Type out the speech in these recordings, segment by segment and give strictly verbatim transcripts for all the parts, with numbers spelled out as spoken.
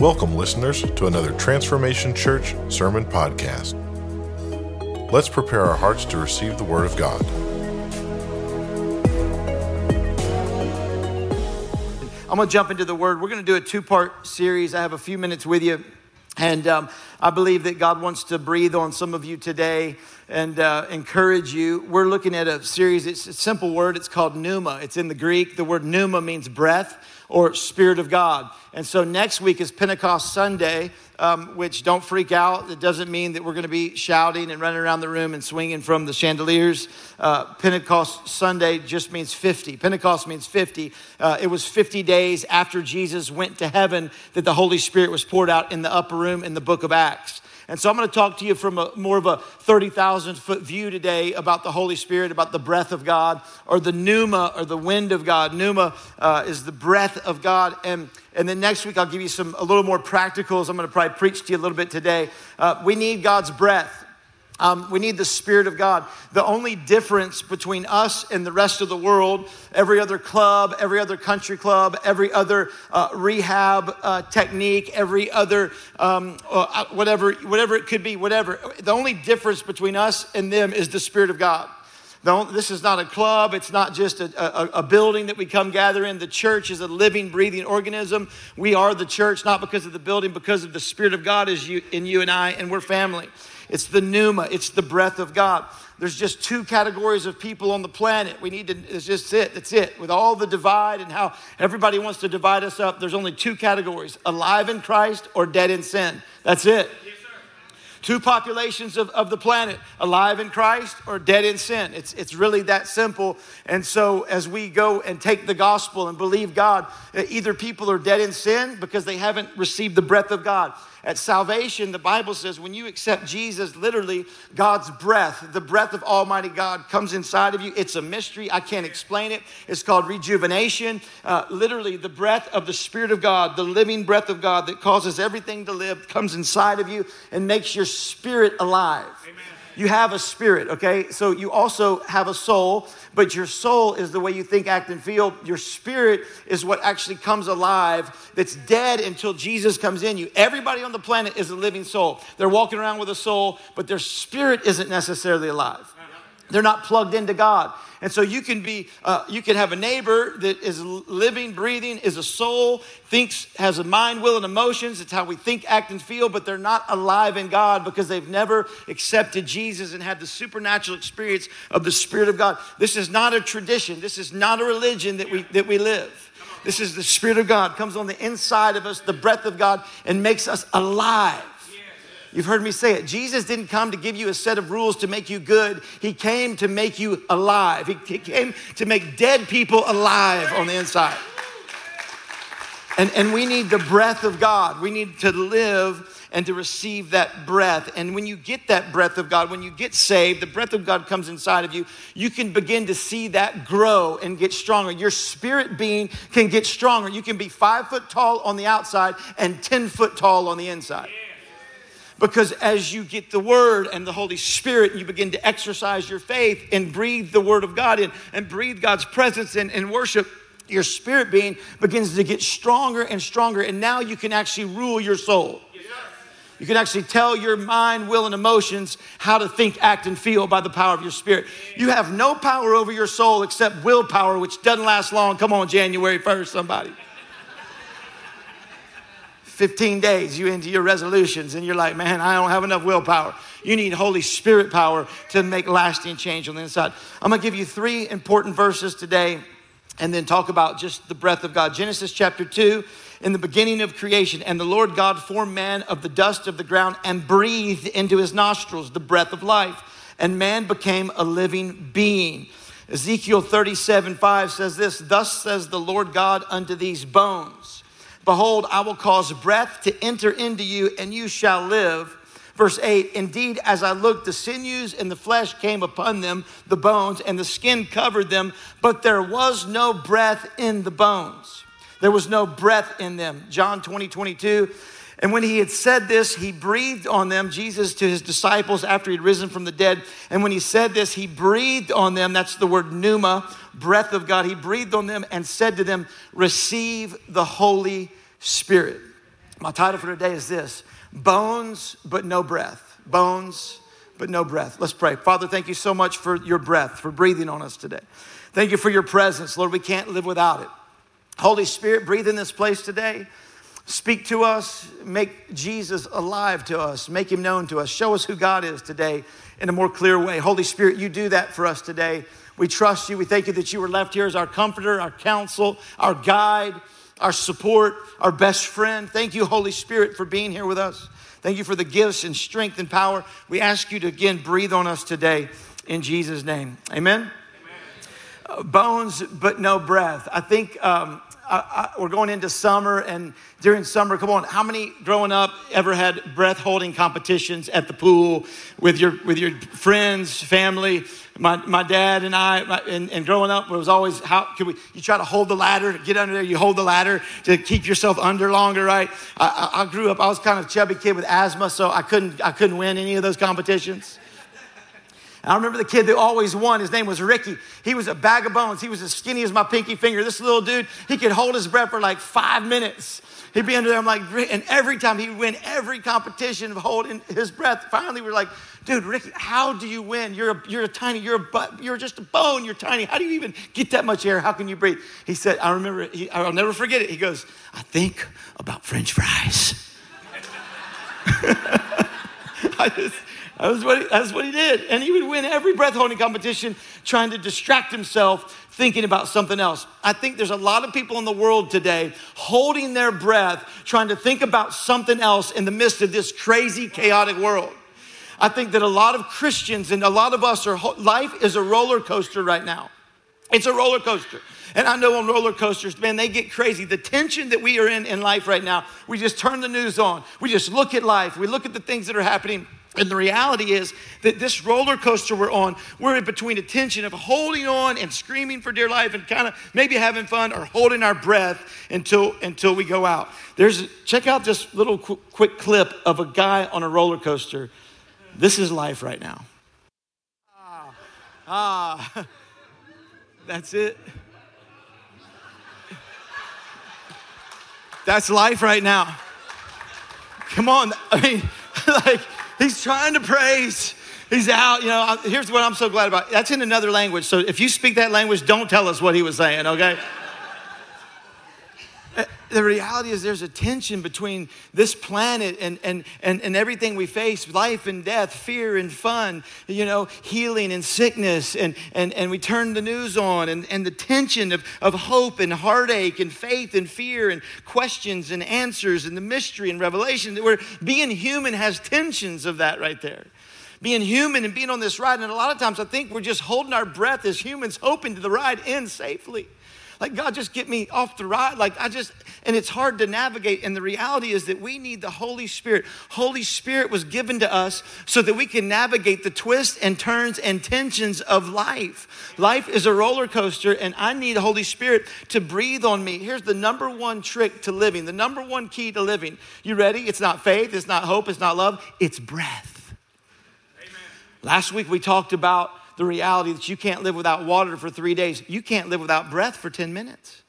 Welcome, listeners, to another Transformation Church Sermon Podcast. Let's prepare our hearts to receive the Word of God. I'm going to jump into the Word. We're going to do a two-part series. I have a few minutes with you. And um, I believe that God wants to breathe on some of you today and uh, encourage you. We're looking at a series. It's a simple word. It's called pneuma. It's in the Greek. The word pneuma means breath or Spirit of God. And so next week is Pentecost Sunday, um, which don't freak out. It doesn't mean that we're going to be shouting and running around the room and swinging from the chandeliers. Uh, Pentecost Sunday just means fifty. Pentecost means fifty. Uh, it was fifty days after Jesus went to heaven that the Holy Spirit was poured out in the upper room in the book of Acts. And so I'm going to talk to you from a, more of a thirty thousand foot view today about the Holy Spirit, about the breath of God, or the pneuma, or the wind of God. Pneuma uh, is the breath of God. And and then next week, I'll give you some a little more practicals. I'm going to probably preach to you a little bit today. Uh, we need God's breath. Um, we need the Spirit of God. The only difference between us and the rest of the world, every other club, every other country club, every other uh, rehab uh, technique, every other um, uh, whatever, whatever it could be, whatever. The only difference between us and them is the Spirit of God. The only, this is not a club. It's not just a, a, a building that we come gather in. The church is a living, breathing organism. We are the church, not because of the building, because of the Spirit of God is you, in you and I, and we're family. It's the pneuma. It's the breath of God. There's just two categories of people on the planet. We need to, it's just it. That's it. With all the divide and how everybody wants to divide us up, there's only two categories, alive in Christ or dead in sin. That's it. Yes, sir. Two populations of, of the planet, alive in Christ or dead in sin. It's, it's really that simple. And so as we go and take the gospel and believe God, either people are dead in sin because they haven't received the breath of God. At salvation, the Bible says when you accept Jesus, literally God's breath, the breath of Almighty God comes inside of you. It's a mystery. I can't explain it. It's called rejuvenation. Uh, literally, the breath of the Spirit of God, the living breath of God that causes everything to live, comes inside of you and makes your spirit alive. Amen. You have a spirit, okay? So you also have a soul, but your soul is the way you think, act, and feel. Your spirit is what actually comes alive that's dead until Jesus comes in you. Everybody on the planet is a living soul. They're walking around with a soul, but their spirit isn't necessarily alive. They're not plugged into God. And so you can be, uh, you can have a neighbor that is living, breathing, is a soul, thinks, has a mind, will, and emotions. It's how we think, act, and feel, but they're not alive in God because they've never accepted Jesus and had the supernatural experience of the Spirit of God. This is not a tradition. This is not a religion that we that we live. This is the Spirit of God comes on the inside of us, the breath of God, and makes us alive. You've heard me say it. Jesus didn't come to give you a set of rules to make you good. He came to make you alive. He, he came to make dead people alive on the inside. And, and we need the breath of God. We need to live and to receive that breath. And when you get that breath of God, when you get saved, the breath of God comes inside of you. You can begin to see that grow and get stronger. Your spirit being can get stronger. You can be five foot tall on the outside and ten foot tall on the inside. Because as you get the Word and the Holy Spirit, you begin to exercise your faith and breathe the Word of God in and breathe God's presence in and worship, your spirit being begins to get stronger and stronger. And now you can actually rule your soul. You can actually tell your mind, will, and emotions how to think, act, and feel by the power of your spirit. You have no power over your soul except willpower, which doesn't last long. Come on, January first, somebody. fifteen days, you into your resolutions, and you're like, man, I don't have enough willpower. You need Holy Spirit power to make lasting change on the inside. I'm going to give you three important verses today and then talk about just the breath of God. Genesis chapter two, in the beginning of creation, and the Lord God formed man of the dust of the ground and breathed into his nostrils the breath of life, and man became a living being. Ezekiel thirty-seven five says this, thus says the Lord God unto these bones, behold, I will cause breath to enter into you, and you shall live. Verse eight, indeed, as I looked, the sinews and the flesh came upon them, the bones, and the skin covered them, but there was no breath in the bones. There was no breath in them. John twenty twenty-two. And when he had said this, he breathed on them, Jesus to his disciples after he'd risen from the dead. And when he said this, he breathed on them. That's the word pneuma, breath of God. He breathed on them and said to them, receive the Holy Spirit. My title for today is this: Bones, but no breath. Bones, but no breath. Let's pray. Father, thank you so much for your breath, for breathing on us today. Thank you for your presence. Lord, we can't live without it. Holy Spirit, breathe in this place today. Speak to us. Make Jesus alive to us. Make him known to us. Show us who God is today in a more clear way. Holy Spirit, you do that for us today. We trust you. We thank you that you were left here as our comforter, our counsel, our guide, our support, our best friend. Thank you, Holy Spirit, for being here with us. Thank you for the gifts and strength and power. We ask you to again breathe on us today in Jesus' name. Amen? Amen. Uh, bones, but no breath. I think um, I, I, we're going into summer, and during summer, come on, how many growing up ever had breath-holding competitions at the pool with your with your friends, family? My my dad and I, my, and, and growing up, it was always, how could we, you try to hold the ladder, get under there, you hold the ladder to keep yourself under longer, right? I, I, I grew up, I was kind of a chubby kid with asthma, so I couldn't I couldn't win any of those competitions. I remember the kid that always won. His name was Ricky. He was a bag of bones. He was as skinny as my pinky finger. This little dude, he could hold his breath for like five minutes. He'd be under there. I'm like, and every time he'd win every competition of holding his breath. Finally, we're like, dude, Ricky, how do you win? You're a, you're a tiny, you're a butt, you're just a bone. You're tiny. How do you even get that much air? How can you breathe? He said, I remember, he, I'll never forget it. He goes, I think about French fries. I just... That's what, he, that's what he did. And he would win every breath-holding competition trying to distract himself, thinking about something else. I think there's a lot of people in the world today holding their breath, trying to think about something else in the midst of this crazy, chaotic world. I think that a lot of Christians and a lot of us, are life is a roller coaster right now. It's a roller coaster. And I know on roller coasters, man, they get crazy. The tension that we are in in life right now, we just turn the news on. We just look at life. We look at the things that are happening. And the reality is that this roller coaster we're on, we're in between a tension of holding on and screaming for dear life and kind of maybe having fun or holding our breath until until we go out. There's check out this little qu- quick clip of a guy on a roller coaster. This is life right now. Ah, ah, that's it. That's life right now. Come on, I mean, like. He's trying to praise. He's out. You know, here's what I'm so glad about. That's in another language. So if you speak that language, don't tell us what he was saying, okay? The reality is there's a tension between this planet and, and, and, and everything we face, life and death, fear and fun, you know, healing and sickness. And, and, and we turn the news on and, and the tension of, of hope and heartache and faith and fear and questions and answers and the mystery and revelation. That we're, being human has tensions of that right there. Being human and being on this ride. And a lot of times I think we're just holding our breath as humans, hoping that the ride ends safely. Like, God, just get me off the ride. Like, I just, and it's hard to navigate. And the reality is that we need the Holy Spirit. Holy Spirit was given to us so that we can navigate the twists and turns and tensions of life. Life is a roller coaster, and I need the Holy Spirit to breathe on me. Here's the number one trick to living, the number one key to living. You ready? It's not faith, it's not hope, it's not love, it's breath. Amen. Last week we talked about the reality that you can't live without water for three days. You can't live without breath for ten minutes.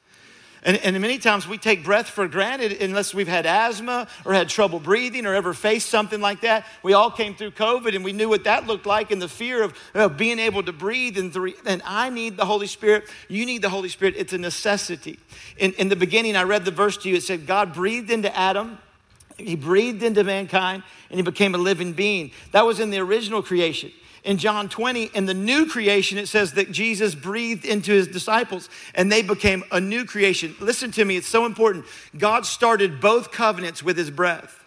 And, and many times we take breath for granted unless we've had asthma or had trouble breathing or ever faced something like that. We all came through COVID and we knew what that looked like and the fear of, of being able to breathe. And, th- and I need the Holy Spirit. You need the Holy Spirit. It's a necessity. In, in the beginning, I read the verse to you. It said, God breathed into Adam. He breathed into mankind and he became a living being. That was in the original creation. In John twenty, in the new creation, it says that Jesus breathed into his disciples and they became a new creation. Listen to me, it's so important. God started both covenants with his breath.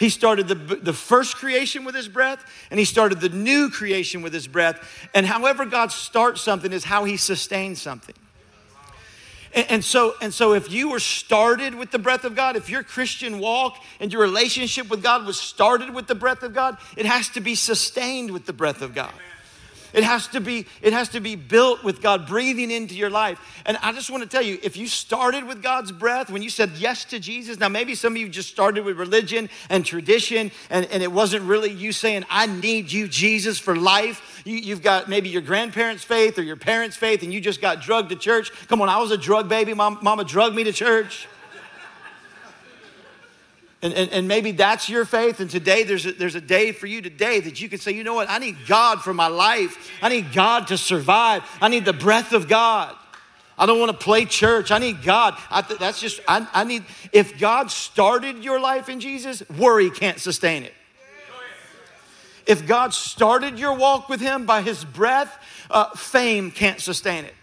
He started the, the first creation with his breath, and he started the new creation with his breath. And however God starts something is how he sustains something. And so, and so if you were started with the breath of God, if your Christian walk and your relationship with God was started with the breath of God, it has to be sustained with the breath of God. It has to be, it has to be built with God breathing into your life. And I just want to tell you, if you started with God's breath, when you said yes to Jesus, now maybe some of you just started with religion and tradition, and, and it wasn't really you saying, I need you, Jesus, for life. You, you've got maybe your grandparents' faith or your parents' faith, and you just got drugged to church. Come on, I was a drug baby. Mom, mama drugged me to church. And, and, and maybe that's your faith. And today there's a, there's a day for you today that you can say, you know what? I need God for my life. I need God to survive. I need the breath of God. I don't want to play church. I need God. I th- that's just, I, I need, if God started your life in Jesus, worry can't sustain it. If God started your walk with him by his breath, uh, fame can't sustain it.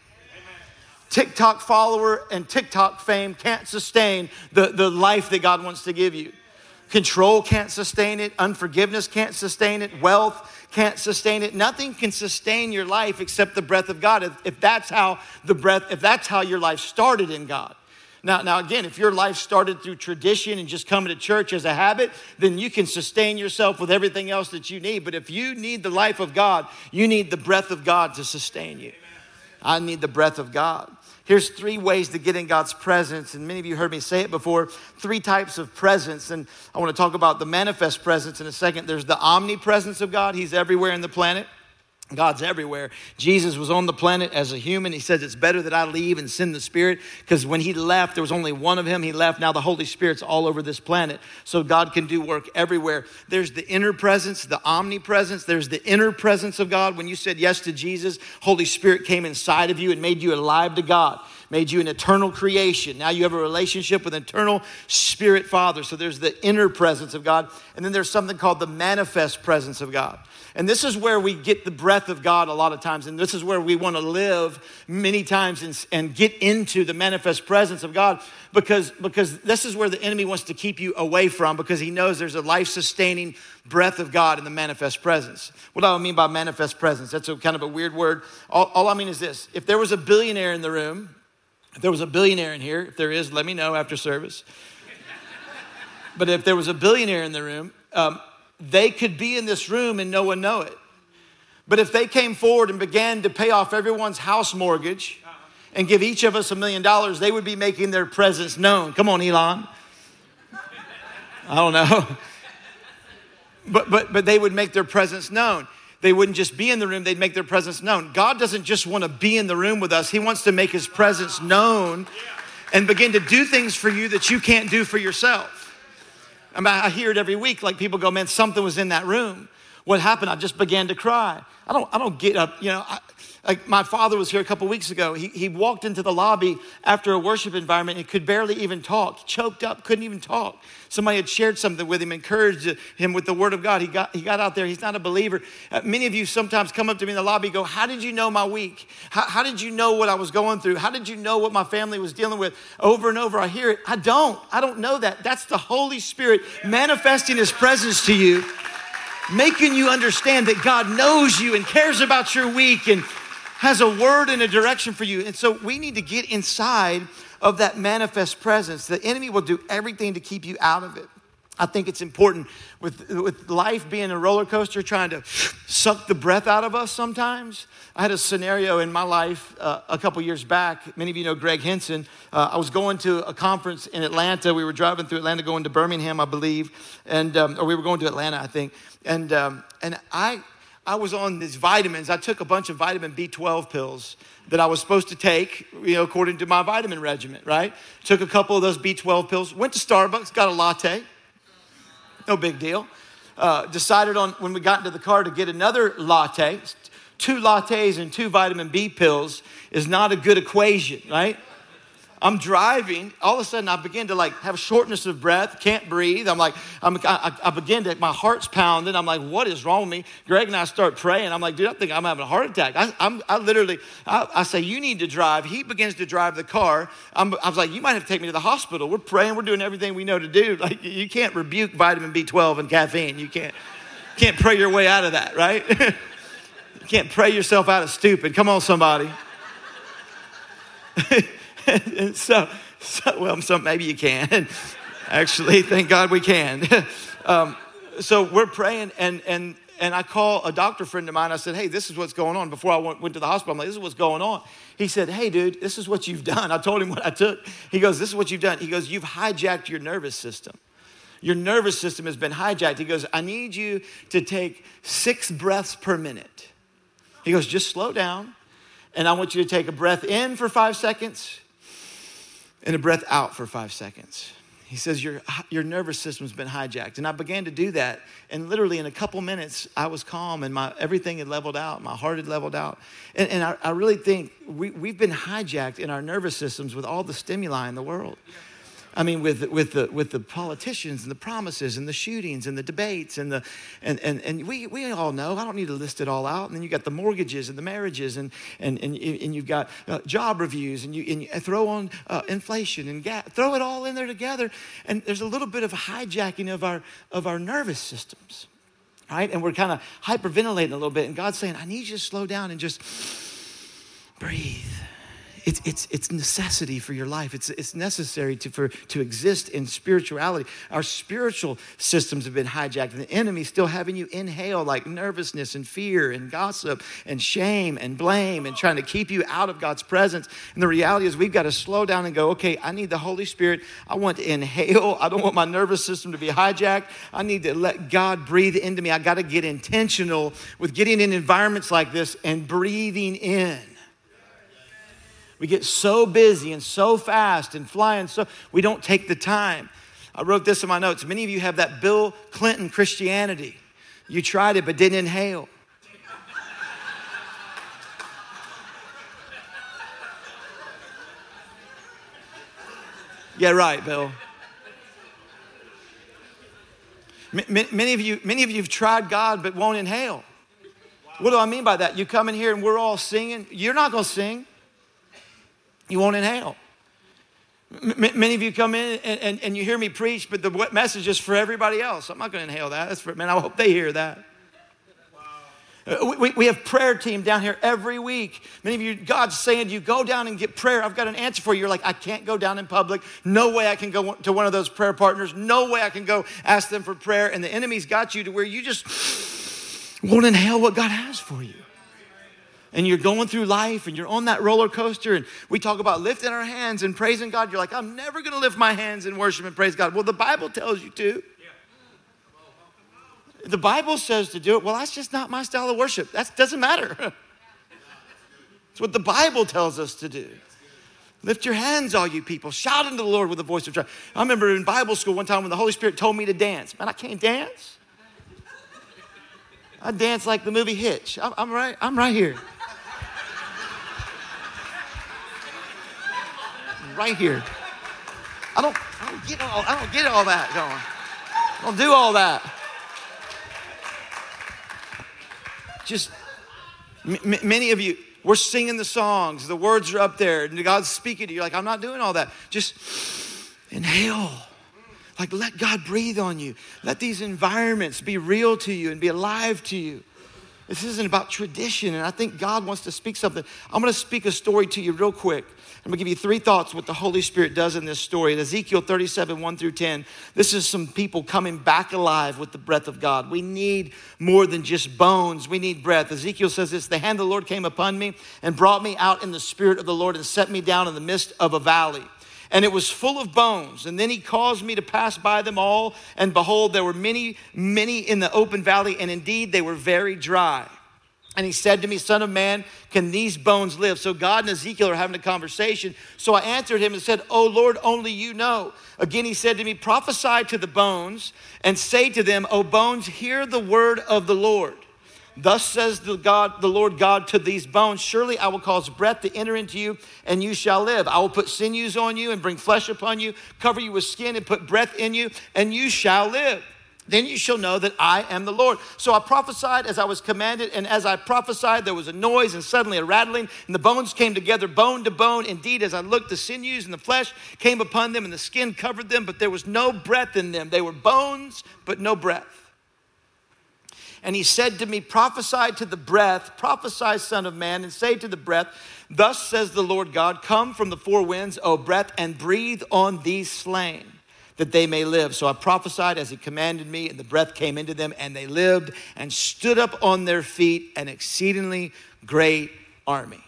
TikTok follower and TikTok fame can't sustain the, the life that God wants to give you. Control can't sustain it. Unforgiveness can't sustain it. Wealth can't sustain it. Nothing can sustain your life except the breath of God. If, if that's how the breath, if that's how your life started in God. Now, now again, if your life started through tradition and just coming to church as a habit, then you can sustain yourself with everything else that you need. But if you need the life of God, you need the breath of God to sustain you. I need the breath of God. Here's three ways to get in God's presence. And many of you heard me say it before, three types of presence. And I want to talk about the manifest presence in a second. There's the omnipresence of God. He's everywhere in the planet. God's everywhere. Jesus was on the planet as a human. He says, it's better that I leave and send the Spirit, because when he left, there was only one of him. He left. Now the Holy Spirit's all over this planet. So God can do work everywhere. There's the inner presence, the omnipresence. There's the inner presence of God. When you said yes to Jesus, Holy Spirit came inside of you and made you alive to God, made you an eternal creation. Now you have a relationship with an eternal Spirit Father. So there's the inner presence of God. And then there's something called the manifest presence of God. And this is where we get the breath of God a lot of times. And this is where we want to live many times and, and get into the manifest presence of God, because, because this is where the enemy wants to keep you away from, because he knows there's a life-sustaining breath of God in the manifest presence. What do I mean by manifest presence? That's a kind of a weird word. All, all I mean is this. If there was a billionaire in the room, if there was a billionaire in here, if there is, let me know after service. But if there was a billionaire in the room, um, they could be in this room and no one know it. But if they came forward and began to pay off everyone's house mortgage and give each of us a million dollars, they would be making their presence known. Come on, Elon. I don't know. But but but they would make their presence known. They wouldn't just be in the room, they'd make their presence known. God doesn't just want to be in the room with us. He wants to make his presence known and begin to do things for you that you can't do for yourself. I mean, I hear it every week. Like people go, man, something was in that room. What happened? I just began to cry. I don't I don't get up. You know, I, like my father was here a couple weeks ago. He, he walked into the lobby after a worship environment and could barely even talk. Choked up, couldn't even talk. Somebody had shared something with him, encouraged him with the word of God. He got he got out there. He's not a believer. Uh, many of you sometimes come up to me in the lobby and go, how did you know my week? How, how did you know what I was going through? How did you know what my family was dealing with? Over and over, I hear it. I don't. I don't know that. That's the Holy Spirit manifesting his presence to you, making you understand that God knows you and cares about your week and has a word and a direction for you. And so we need to get inside of that manifest presence. The enemy will do everything to keep you out of it. I think it's important with, with life being a roller coaster, trying to suck the breath out of us sometimes. I had a scenario in my life uh, a couple years back. Many of you know Greg Henson. Uh, I was going to a conference in Atlanta. We were driving through Atlanta, going to Birmingham, I believe. And um, or we were going to Atlanta, I think. And um, and I I was on these vitamins. I took a bunch of vitamin B twelve pills that I was supposed to take, you know, according to my vitamin regimen, right? Took a couple of those B twelve pills, went to Starbucks, got a latte. No big deal. Uh, decided on when we got into the car to get another latte. Two lattes and two vitamin B pills is not a good equation, right? I'm driving. All of a sudden, I begin to like have shortness of breath, can't breathe. I'm like, I'm, I, I begin to, my heart's pounding. I'm like, what is wrong with me? Greg and I start praying. I'm like, dude, I think I'm having a heart attack. I, I'm, I literally, I, I say, you need to drive. He begins to drive the car. I'm, I was like, you might have to take me to the hospital. We're praying. We're doing everything we know to do. Like, you can't rebuke vitamin B twelve and caffeine. You can't, can't pray your way out of that, right? You can't pray yourself out of stupid. Come on, somebody. And so, so, well, so maybe you can. Actually, thank God we can. Um, so we're praying, and and and I call a doctor friend of mine. I said, hey, this is what's going on. Before I went, went to the hospital, I'm like, this is what's going on. He said, hey, dude, this is what you've done. I told him what I took. He goes, this is what you've done. He goes, you've hijacked your nervous system. Your nervous system has been hijacked. He goes, I need you to take six breaths per minute. He goes, just slow down, and I want you to take a breath in for five seconds. And a breath out for five seconds. He says, your, your nervous system's been hijacked. And I began to do that. And literally in a couple minutes, I was calm and my everything had leveled out. My heart had leveled out. And, and I, I really think we, we've been hijacked in our nervous systems with all the stimuli in the world. I mean, with with the with the politicians and the promises and the shootings and the debates and the and and, and we, we all know. I don't need to list it all out. And then you got the mortgages and the marriages and and and, and you've got uh, job reviews and you and you throw on uh, inflation and ga- throw it all in there together. And there's a little bit of hijacking of our of our nervous systems, right? And we're kind of hyperventilating a little bit. And God's saying, I need you to slow down and just breathe. It's it's it's necessity for your life. It's it's necessary to for to exist in spirituality. Our spiritual systems have been hijacked. The enemy's still having you inhale like nervousness and fear and gossip and shame and blame and trying to keep you out of God's presence. And the reality is we've got to slow down and go, okay, I need the Holy Spirit. I want to inhale. I don't want my nervous system to be hijacked. I need to let God breathe into me. I got to get intentional with getting in environments like this and breathing in. We get so busy and so fast and flying, so we don't take the time. I wrote this in my notes. Many of you have that Bill Clinton Christianity. You tried it but didn't inhale. Yeah, right, Bill. Many of you, many of you have tried God but won't inhale. What do I mean by that? You come in here and we're all singing. You're not going to sing. You won't inhale. M- many of you come in and, and, and you hear me preach, but the message is for everybody else. I'm not going to inhale that. That's for, man, I hope they hear that. Wow. We, we have prayer team down here every week. Many of you, God's saying, you go down and get prayer. I've got an answer for you. You're like, I can't go down in public. No way I can go to one of those prayer partners. No way I can go ask them for prayer. And the enemy's got you to where you just won't inhale what God has for you. And you're going through life and you're on that roller coaster, and we talk about lifting our hands and praising God. You're like, I'm never going to lift my hands in worship and praise God. Well, the Bible tells you to. The Bible says to do it. Well, that's just not my style of worship. That doesn't matter. It's what the Bible tells us to do. Lift your hands, all you people. Shout unto the Lord with a voice of triumph. I remember in Bible school one time when the Holy Spirit told me to dance. Man, I can't dance. I dance like the movie Hitch. I'm, I'm right. I'm right here. Right here. I don't, I don't get all I don't get all that going. I don't do all that. Just m- m- many of you, we're singing the songs, the words are up there, and God's speaking to you. You're like, I'm not doing all that. Just inhale. Like, let God breathe on you. Let these environments be real to you and be alive to you. This isn't about tradition, and I think God wants to speak something. I'm going to speak a story to you real quick. I'm going to give you three thoughts what the Holy Spirit does in this story. In Ezekiel thirty-seven, one through ten, this is some people coming back alive with the breath of God. We need more than just bones. We need breath. Ezekiel says this, the hand of the Lord came upon me and brought me out in the spirit of the Lord and set me down in the midst of a valley. And it was full of bones. And then he caused me to pass by them all. And behold, there were many, many in the open valley. And indeed, they were very dry. And he said to me, Son of man, can these bones live? So God and Ezekiel are having a conversation. So I answered him and said, O Lord, only you know. Again, he said to me, prophesy to the bones and say to them, O bones, hear the word of the Lord. Thus says the God, the Lord God to these bones, surely I will cause breath to enter into you, and you shall live. I will put sinews on you and bring flesh upon you, cover you with skin and put breath in you, and you shall live. Then you shall know that I am the Lord. So I prophesied as I was commanded, and as I prophesied, there was a noise and suddenly a rattling, and the bones came together, bone to bone. Indeed, as I looked, the sinews and the flesh came upon them, and the skin covered them, but there was no breath in them. They were bones, but no breath. And he said to me, prophesy to the breath, prophesy, son of man, and say to the breath, thus says the Lord God, come from the four winds, O breath, and breathe on these slain, that they may live. So I prophesied as he commanded me, and the breath came into them, and they lived and stood up on their feet, an exceedingly great army.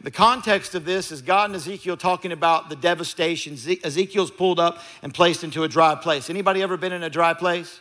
The context of this is God and Ezekiel talking about the devastation. Ezekiel's pulled up and placed into a dry place. Anybody ever been in a dry place?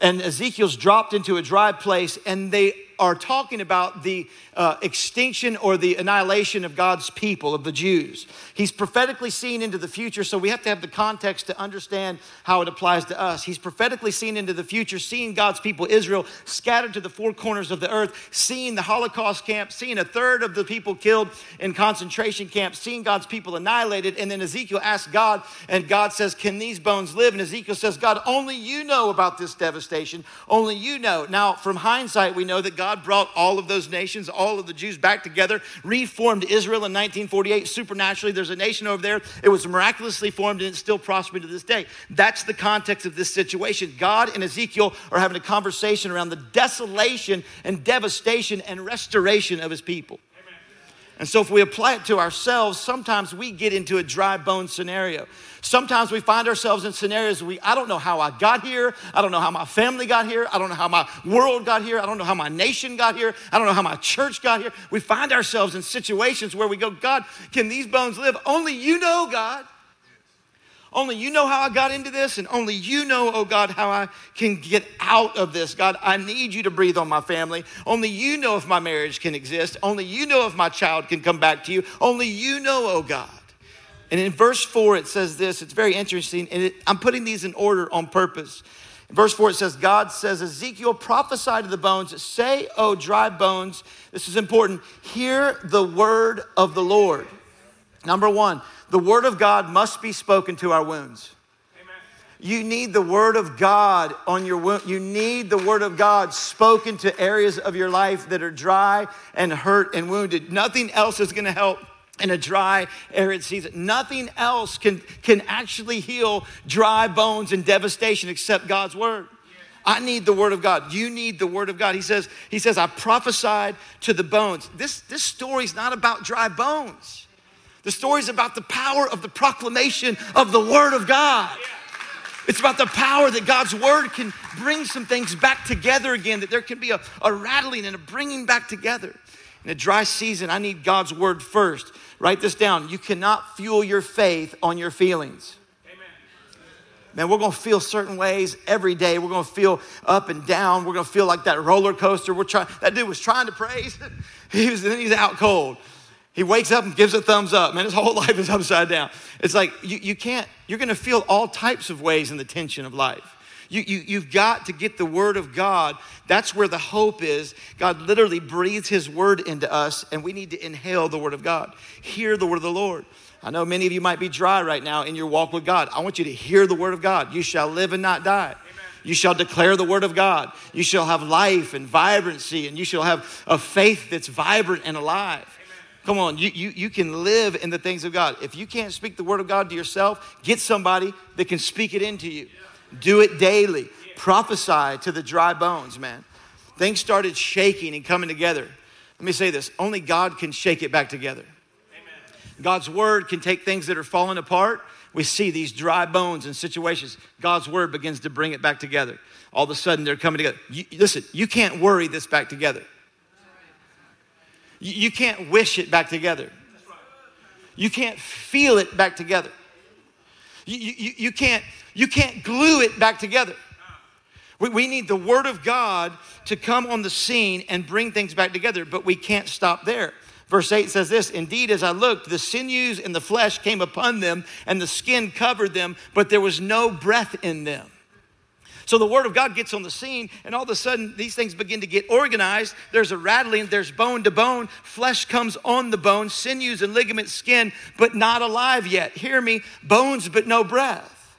And Ezekiel's dropped into a dry place, and they are talking about the uh, extinction or the annihilation of God's people, of the Jews. He's prophetically seen into the future, so we have to have the context to understand how it applies to us. He's prophetically seen into the future, seeing God's people, Israel, scattered to the four corners of the earth, seeing the Holocaust camp, seeing a third of the people killed in concentration camps, seeing God's people annihilated. And then Ezekiel asks God, and God says, can these bones live? And Ezekiel says, God, only you know about this devastation. Only you know. Now, from hindsight, we know that God brought all of those nations, all of the Jews back together, reformed Israel in nineteen forty-eight. Supernaturally, there's a nation over there. It was miraculously formed, and it's still prospering to this day. That's the context of this situation. God and Ezekiel are having a conversation around the desolation and devastation and restoration of his people. And so if we apply it to ourselves, sometimes we get into a dry bone scenario. Sometimes we find ourselves in scenarios where we, I don't know how I got here. I don't know how my family got here. I don't know how my world got here. I don't know how my nation got here. I don't know how my church got here. We find ourselves in situations where we go, God, can these bones live? Only you know, God. Only you know how I got into this, and only you know, oh God, how I can get out of this. God, I need you to breathe on my family. Only you know if my marriage can exist. Only you know if my child can come back to you. Only you know, oh God. And in verse four, it says this. It's very interesting, and it, I'm putting these in order on purpose. In verse four, it says, God says, Ezekiel, prophesy to the bones. Say, oh dry bones, this is important, hear the word of the Lord. Number one, the word of God must be spoken to our wounds. Amen. You need the word of God on your wound. You need the word of God spoken to areas of your life that are dry and hurt and wounded. Nothing else is going to help in a dry, arid season. Nothing else can, can actually heal dry bones and devastation except God's word. I need the word of God. You need the word of God. He says, He says, I prophesied to the bones. This, this story is not about dry bones. The story is about the power of the proclamation of the word of God. It's about the power that God's word can bring some things back together again, that there can be a, a rattling and a bringing back together. In a dry season, I need God's word first. Write this down. You cannot fuel your faith on your feelings. Man, we're going to feel certain ways every day. We're going to feel up and down. We're going to feel like that roller coaster. We're trying. That dude was trying to praise. He was, then he's out cold. He wakes up and gives a thumbs up. Man, his whole life is upside down. It's like you, you can't, you're going to feel all types of ways in the tension of life. You, you, you've got to get the word of God. That's where the hope is. God literally breathes his word into us, and we need to inhale the word of God. Hear the word of the Lord. I know many of you might be dry right now in your walk with God. I want you to hear the word of God. You shall live and not die. You shall declare the word of God. You shall have life and vibrancy, and you shall have a faith that's vibrant and alive. Come on, you, you you can live in the things of God. If you can't speak the word of God to yourself, get somebody that can speak it into you. Do it daily. Yeah. Prophesy to the dry bones, man. Things started shaking and coming together. Let me say this. Only God can shake it back together. Amen. God's word can take things that are falling apart. We see these dry bones and situations. God's word begins to bring it back together. All of a sudden, they're coming together. You, listen, you can't worry this back together. You can't wish it back together. You can't feel it back together. You, you, you, can't, you can't glue it back together. We, we need the word of God to come on the scene and bring things back together, but we can't stop there. Verse eight says this, indeed, as I looked, the sinews and the flesh came upon them, and the skin covered them, but there was no breath in them. So the word of God gets on the scene, and all of a sudden, these things begin to get organized. There's a rattling. There's bone to bone. Flesh comes on the bone, sinews and ligaments, skin, but not alive yet. Hear me, bones, but no breath.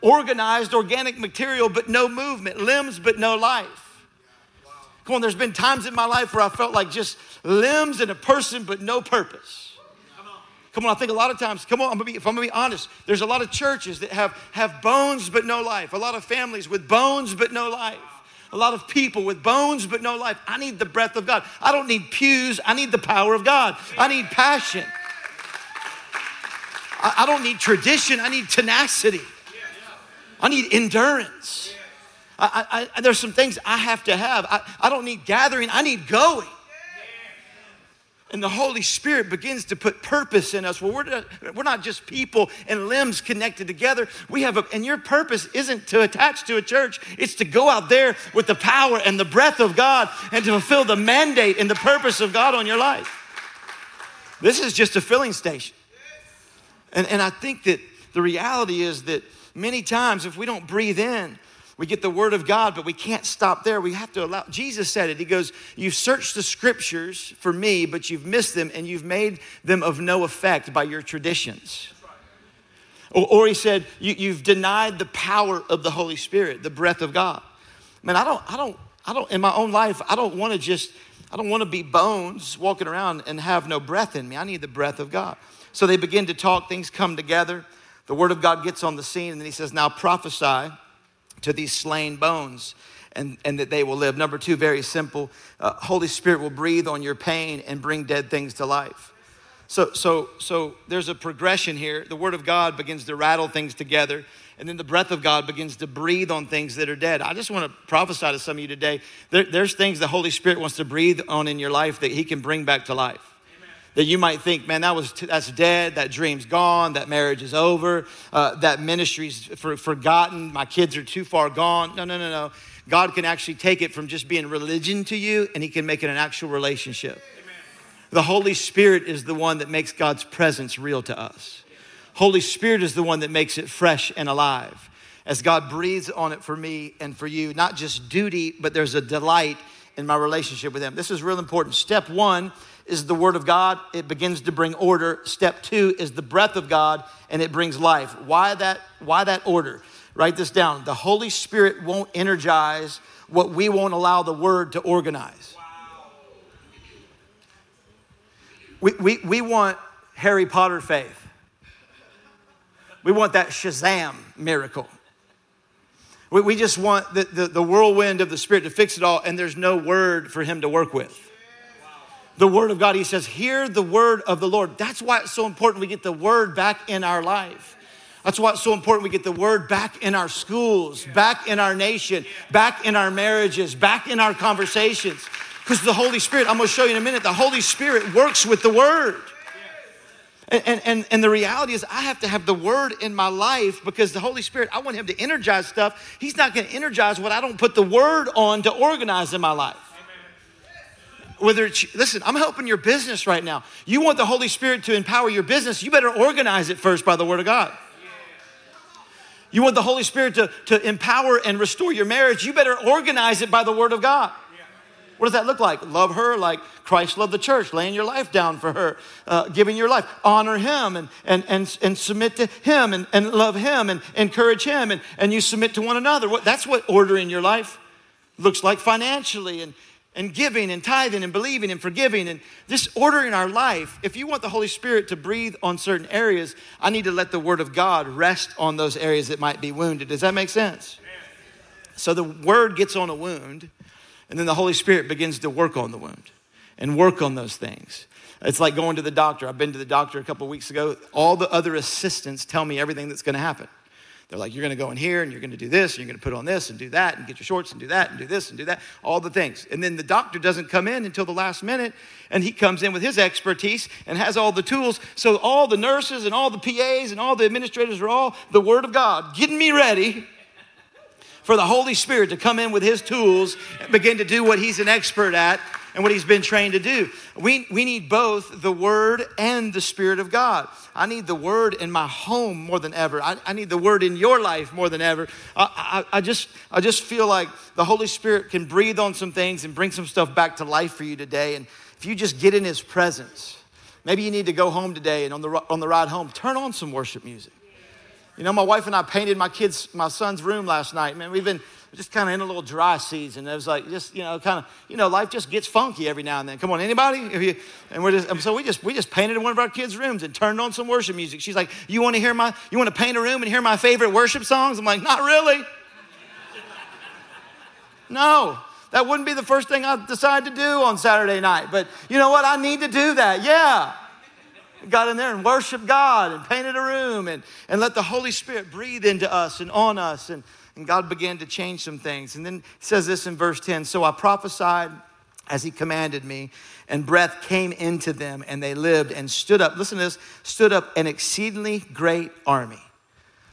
Organized organic material, but no movement. Limbs, but no life. Come on, there's been times in my life where I felt like just limbs and a person, but no purpose. Come on, I think a lot of times, come on, I'm gonna be, if I'm going to be honest, there's a lot of churches that have, have bones but no life. A lot of families with bones but no life. A lot of people with bones but no life. I need the breath of God. I don't need pews. I need the power of God. I need passion. I, I don't need tradition. I need tenacity. I need endurance. I, I, there's some things I have to have. I, I don't need gathering. I need going. And the Holy Spirit begins to put purpose in us. Well, we're, we're not just people and limbs connected together. We have a, and your purpose isn't to attach to a church. It's to go out there with the power and the breath of God and to fulfill the mandate and the purpose of God on your life. This is just a filling station. And, and I think that the reality is that many times if we don't breathe in, we get the word of God, but we can't stop there. We have to allow, Jesus said it. He goes, you've searched the scriptures for me, but you've missed them and you've made them of no effect by your traditions. Or, or he said, you, you've denied the power of the Holy Spirit, the breath of God. Man, I don't, I don't, I don't, in my own life, I don't want to just, I don't want to be bones walking around and have no breath in me. I need the breath of God. So they begin to talk, things come together. The word of God gets on the scene and then he says, now prophesy to these slain bones, and, and that they will live. Number two, very simple. Uh, Holy Spirit will breathe on your pain and bring dead things to life. So, so, so there's a progression here. The word of God begins to rattle things together, and then the breath of God begins to breathe on things that are dead. I just want to prophesy to some of you today. There, there's things the Holy Spirit wants to breathe on in your life that he can bring back to life. That you might think, man, that was t- that's dead, that dream's gone, that marriage is over, uh, that ministry's for- forgotten, my kids are too far gone. No, no, no, no. God can actually take it from just being religion to you, and he can make it an actual relationship. Amen. The Holy Spirit is the one that makes God's presence real to us. Holy Spirit is the one that makes it fresh and alive. As God breathes on it for me and for you, not just duty, but there's a delight in my relationship with him. This is real important. Step one is the word of God. It begins to bring order. Step two is the breath of God, and it brings life. Why that, why that order? Write this down. The Holy Spirit won't energize what we won't allow the word to organize. Wow. We, we, we want Harry Potter faith. We want that Shazam miracle. We, we just want the, the, the whirlwind of the Spirit to fix it all, and there's no word for him to work with. The word of God, he says, hear the word of the Lord. That's why it's so important we get the word back in our life. That's why it's so important we get the word back in our schools, yeah. back in our nation, yeah. back in our marriages, back in our conversations. Because the Holy Spirit, I'm going to show you in a minute, the Holy Spirit works with the word. Yeah. And, and, and the reality is I have to have the word in my life because the Holy Spirit, I want him to energize stuff. He's not going to energize what I don't put the word on to organize in my life. Whether it's, listen, I'm helping your business right now. You want the Holy Spirit to empower your business, you better organize it first by the word of God. You want the Holy Spirit to, to empower and restore your marriage, you better organize it by the word of God. What does that look like? Love her like Christ loved the church, laying your life down for her, uh, giving your life. Honor him and and and, and submit to him and, and love him and encourage him and, and you submit to one another. What, that's what order in your life looks like financially and and giving and tithing and believing and forgiving and this order in our life. If you want the Holy Spirit to breathe on certain areas, I need to let the word of God rest on those areas that might be wounded. Does that make sense? So the word gets on a wound, and then the Holy Spirit begins to work on the wound and work on those things. It's like going to the doctor. I've been to the doctor a couple of weeks ago. All the other assistants tell me everything that's going to happen. They're like, you're going to go in here and you're going to do this and you're going to put on this and do that and get your shorts and do that and do this and do that, all the things. And then the doctor doesn't come in until the last minute, and he comes in with his expertise and has all the tools. So all the nurses and all the P As and all the administrators are all the word of God getting me ready for the Holy Spirit to come in with his tools and begin to do what he's an expert at and what he's been trained to do. We we need both the word and the Spirit of God. I need the word in my home more than ever. I, I need the word in your life more than ever. I, I, I just I just feel like the Holy Spirit can breathe on some things and bring some stuff back to life for you today. And if you just get in his presence, maybe you need to go home today and on the on the ride home, turn on some worship music. You know, my wife and I painted my kids, my son's room last night. Man, we've been just kind of in a little dry season. It was like just, you know, kind of, you know, life just gets funky every now and then. Come on, anybody? If you, and we're just, and so we just, we just painted in one of our kids' rooms and turned on some worship music. She's like, you want to hear my, you want to paint a room and hear my favorite worship songs? I'm like, not really. No, that wouldn't be the first thing I'd decide to do on Saturday night. But you know what? I need to do that. Yeah. Got in there and worshiped God and painted a room and, and let the Holy Spirit breathe into us and on us. And, and God began to change some things. And then it says this in verse ten. So I prophesied as he commanded me, and breath came into them, and they lived and stood up. Listen to this, stood up an exceedingly great army.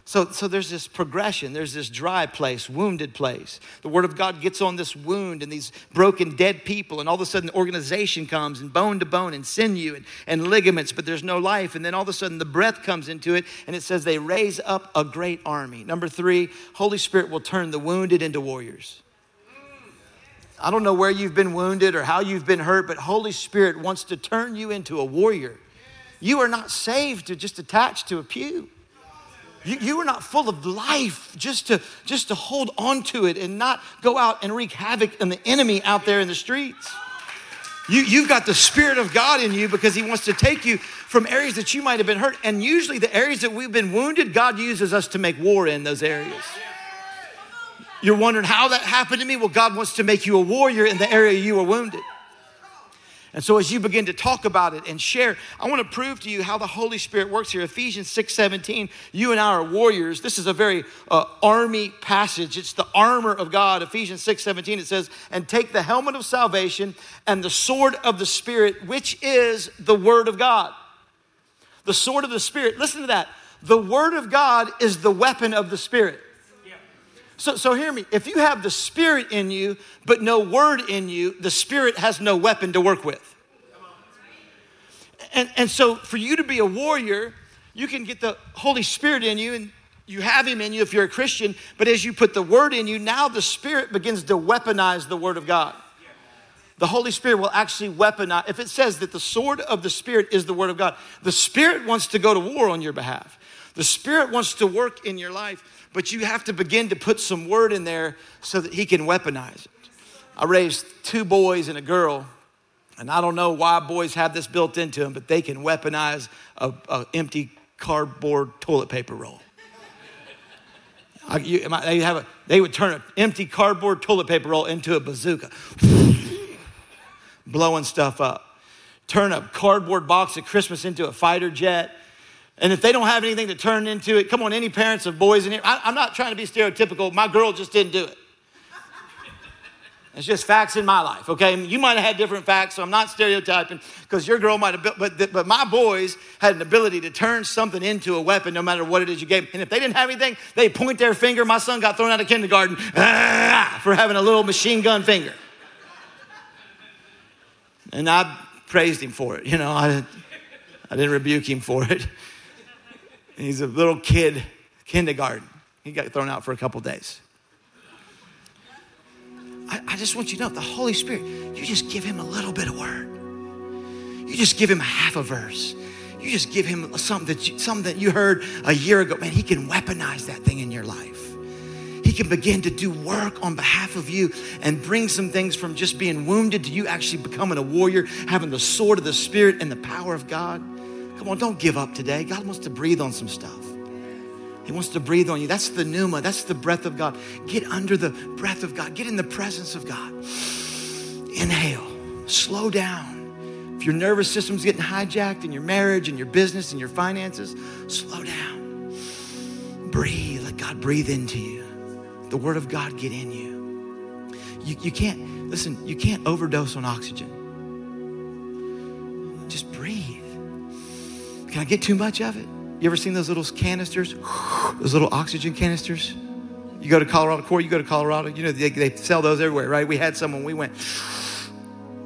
So, so there's this progression. There's this dry place, wounded place. The word of God gets on this wound and these broken, dead people, and all of a sudden organization comes, and bone to bone, and sinew, and, and ligaments, but there's no life. And then all of a sudden the breath comes into it, and it says they raise up a great army. Number three, Holy Spirit will turn the wounded into warriors. I don't know where you've been wounded or how you've been hurt, but Holy Spirit wants to turn you into a warrior. You are not saved to just attach to a pew. You, you are not full of life just to just to hold on to it and not go out and wreak havoc on the enemy out there in the streets. You, you've got the Spirit of God in you because he wants to take you from areas that you might have been hurt. And usually the areas that we've been wounded, God uses us to make war in those areas. You're wondering how that happened to me? Well, God wants to make you a warrior in the area you were wounded. And so as you begin to talk about it and share, I want to prove to you how the Holy Spirit works here. Ephesians six seventeen, you and I are warriors. This is a very uh, army passage. It's the armor of God. Ephesians six seventeen, it says, and take the helmet of salvation and the sword of the Spirit, which is the word of God. The sword of the Spirit. Listen to that. The word of God is the weapon of the Spirit. So, so hear me, if you have the Spirit in you, but no word in you, the Spirit has no weapon to work with. And, and so for you to be a warrior, you can get the Holy Spirit in you and you have him in you if you're a Christian, but as you put the word in you, now the Spirit begins to weaponize the word of God. The Holy Spirit will actually weaponize. If it says that the sword of the Spirit is the word of God, the Spirit wants to go to war on your behalf. The Spirit wants to work in your life. But you have to begin to put some word in there so that he can weaponize it. I raised two boys and a girl, and I don't know why boys have this built into them, but they can weaponize a, a empty cardboard toilet paper roll. I, you, I, they, have a, they would turn an empty cardboard toilet paper roll into a bazooka, blowing stuff up. Turn a cardboard box at Christmas into a fighter jet. And if they don't have anything to turn into it, come on, any parents of boys in here. I, I'm not trying to be stereotypical. My girl just didn't do it. It's just facts in my life, okay? You might have had different facts, so I'm not stereotyping because your girl might have built, but, but my boys had an ability to turn something into a weapon no matter what it is you gave them. And if they didn't have anything, they point their finger. My son got thrown out of kindergarten ah, for having a little machine gun finger. And I praised him for it. You know, I, I didn't rebuke him for it. He's a little kid, kindergarten. He got thrown out for a couple days. I, I just want you to know, the Holy Spirit, you just give him a little bit of word. You just give him half a verse. You just give him something that you, something that you heard a year ago. Man, he can weaponize that thing in your life. He can begin to do work on behalf of you and bring some things from just being wounded to you actually becoming a warrior, having the sword of the Spirit and the power of God. Come on, don't give up today. God wants to breathe on some stuff. He wants to breathe on you. That's the pneuma. That's the breath of God. Get under the breath of God. Get in the presence of God. Inhale. Slow down. If your nervous system's getting hijacked in your marriage and your business and your finances, slow down. Breathe. Let God breathe into you. The word of God get in you. You, you can't, listen, you can't overdose on oxygen. Just breathe. Can I get too much of it? You ever seen those little canisters? Those little oxygen canisters? You go to Colorado Corps, you go to Colorado, you know, they, they sell those everywhere, right? We had someone, we went,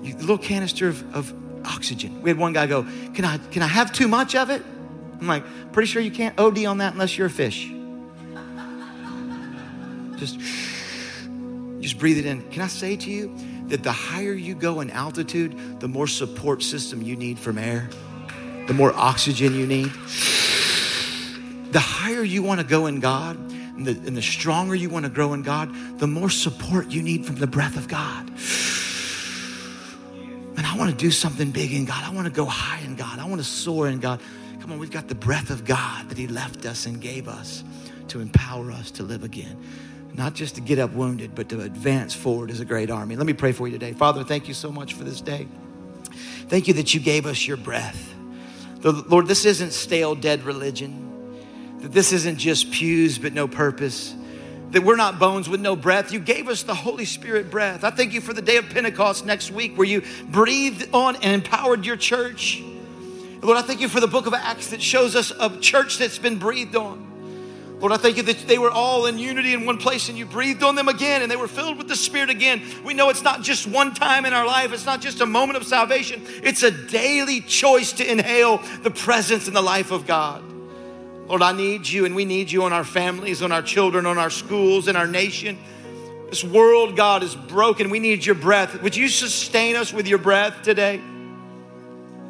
you, the little canister of, of oxygen. We had one guy go, can I, can I have too much of it? I'm like, pretty sure you can't O D on that unless you're a fish. Just, just breathe it in. Can I say to you that the higher you go in altitude, the more support system you need from air? The more oxygen you need. The higher you want to go in God, and the, and the stronger you want to grow in God, the more support you need from the breath of God. And I want to do something big in God. I want to go high in God. I want to soar in God. Come on, we've got the breath of God that he left us and gave us to empower us to live again. Not just to get up wounded, but to advance forward as a great army. Let me pray for you today. Father, thank you so much for this day. Thank you that you gave us your breath. Lord, this isn't stale, dead religion. This isn't just pews, but no purpose. that we're not bones with no breath. You gave us the Holy Spirit breath. I thank you for the day of Pentecost next week where you breathed on and empowered your church. Lord, I thank you for the book of Acts that shows us a church that's been breathed on. Lord, I thank you that they were all in unity in one place and you breathed on them again and they were filled with the Spirit again. We know it's not just one time in our life. It's not just a moment of salvation. It's a daily choice to inhale the presence and the life of God. Lord, I need you and we need you on our families, on our children, on our schools, in our nation. This world, God, is broken. We need your breath. Would you sustain us with your breath today?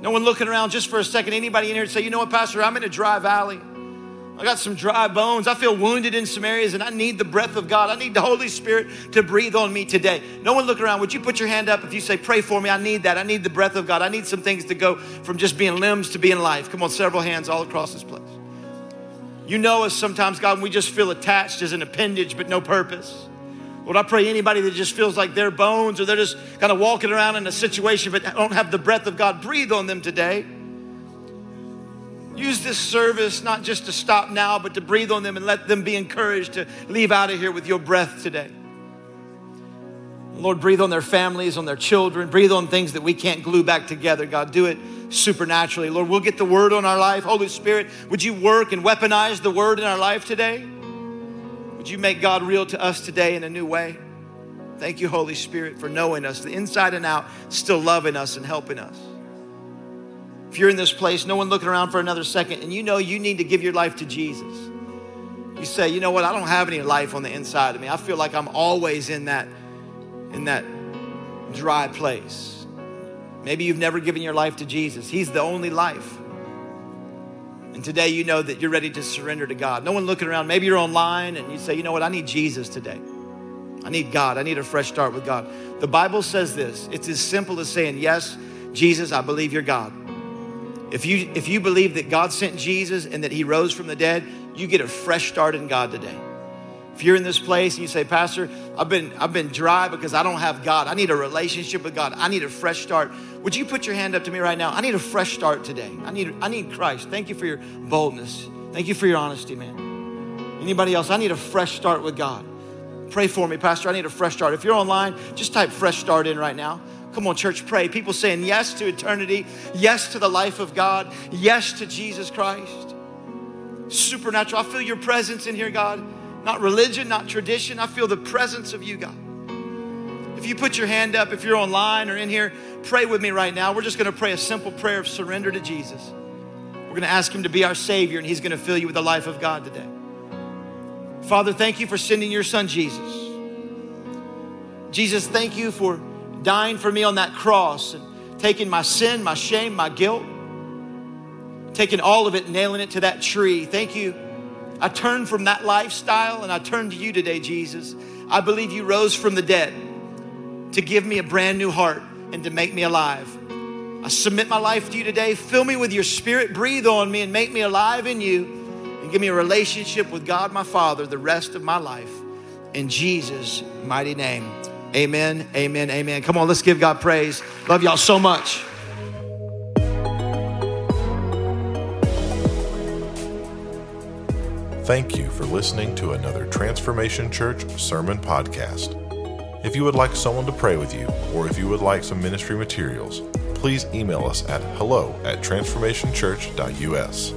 No one looking around just for a second. Anybody in here say, you know what, Pastor, I'm in a dry valley. I got some dry bones. I feel wounded in some areas and I need the breath of God. I need the Holy Spirit to breathe on me today. No one look around. Would you put your hand up if you say, pray for me. I need that. I need the breath of God. I need some things to go from just being limbs to being life. Come on, several hands all across this place. You know us sometimes, God, and we just feel attached as an appendage, but no purpose. Lord, I pray anybody that just feels like their bones or they're just kind of walking around in a situation, but don't have the breath of God, breathe on them today. Use this service not just to stop now, but to breathe on them and let them be encouraged to leave out of here with your breath today. Lord, breathe on their families, on their children. Breathe on things that we can't glue back together, God. Do it supernaturally. Lord, we'll get the word on our life. Holy Spirit, would you work and weaponize the word in our life today? Would you make God real to us today in a new way? Thank you, Holy Spirit, for knowing us, the inside and out, still loving us and helping us. If you're in this place, no one looking around for another second, and you know you need to give your life to Jesus. You say, you know what? I don't have any life on the inside of me. I feel like I'm always in that, in that dry place. Maybe you've never given your life to Jesus. He's the only life. And today you know that you're ready to surrender to God. No one looking around. Maybe you're online and you say, you know what? I need Jesus today. I need God. I need a fresh start with God. The Bible says this. It's as simple as saying, yes, Jesus, I believe you're God. If you if you believe that God sent Jesus and that he rose from the dead, you get a fresh start in God today. If you're in this place and you say, Pastor, I've been I've been dry because I don't have God. I need a relationship with God. I need a fresh start. Would you put your hand up to me right now? I need a fresh start today. I need I need Christ. Thank you for your boldness. Thank you for your honesty, man. Anybody else? I need a fresh start with God. Pray for me, Pastor. I need a fresh start. If you're online, just type fresh start in right now. Come on, church, pray. People saying yes to eternity, yes to the life of God, yes to Jesus Christ. Supernatural. I feel your presence in here, God. Not religion, not tradition. I feel the presence of you, God. If you put your hand up, if you're online or in here, pray with me right now. We're just going to pray a simple prayer of surrender to Jesus. We're going to ask him to be our Savior, and he's going to fill you with the life of God today. Father, thank you for sending your son, Jesus. Jesus, thank you for dying for me on that cross and taking my sin, my shame, my guilt, taking all of it, nailing it to that tree. Thank you. I turn from that lifestyle and I turn to you today, Jesus. I believe you rose from the dead to give me a brand new heart and to make me alive. I submit my life to you today. Fill me with your Spirit. Breathe on me and make me alive in you and give me a relationship with God, my Father, the rest of my life. In Jesus' mighty name. Amen, amen, amen. Come on, let's give God praise. Love y'all so much. Thank you for listening to another Transformation Church Sermon Podcast. If you would like someone to pray with you, or if you would like some ministry materials, please email us at hello at transformationchurch.us.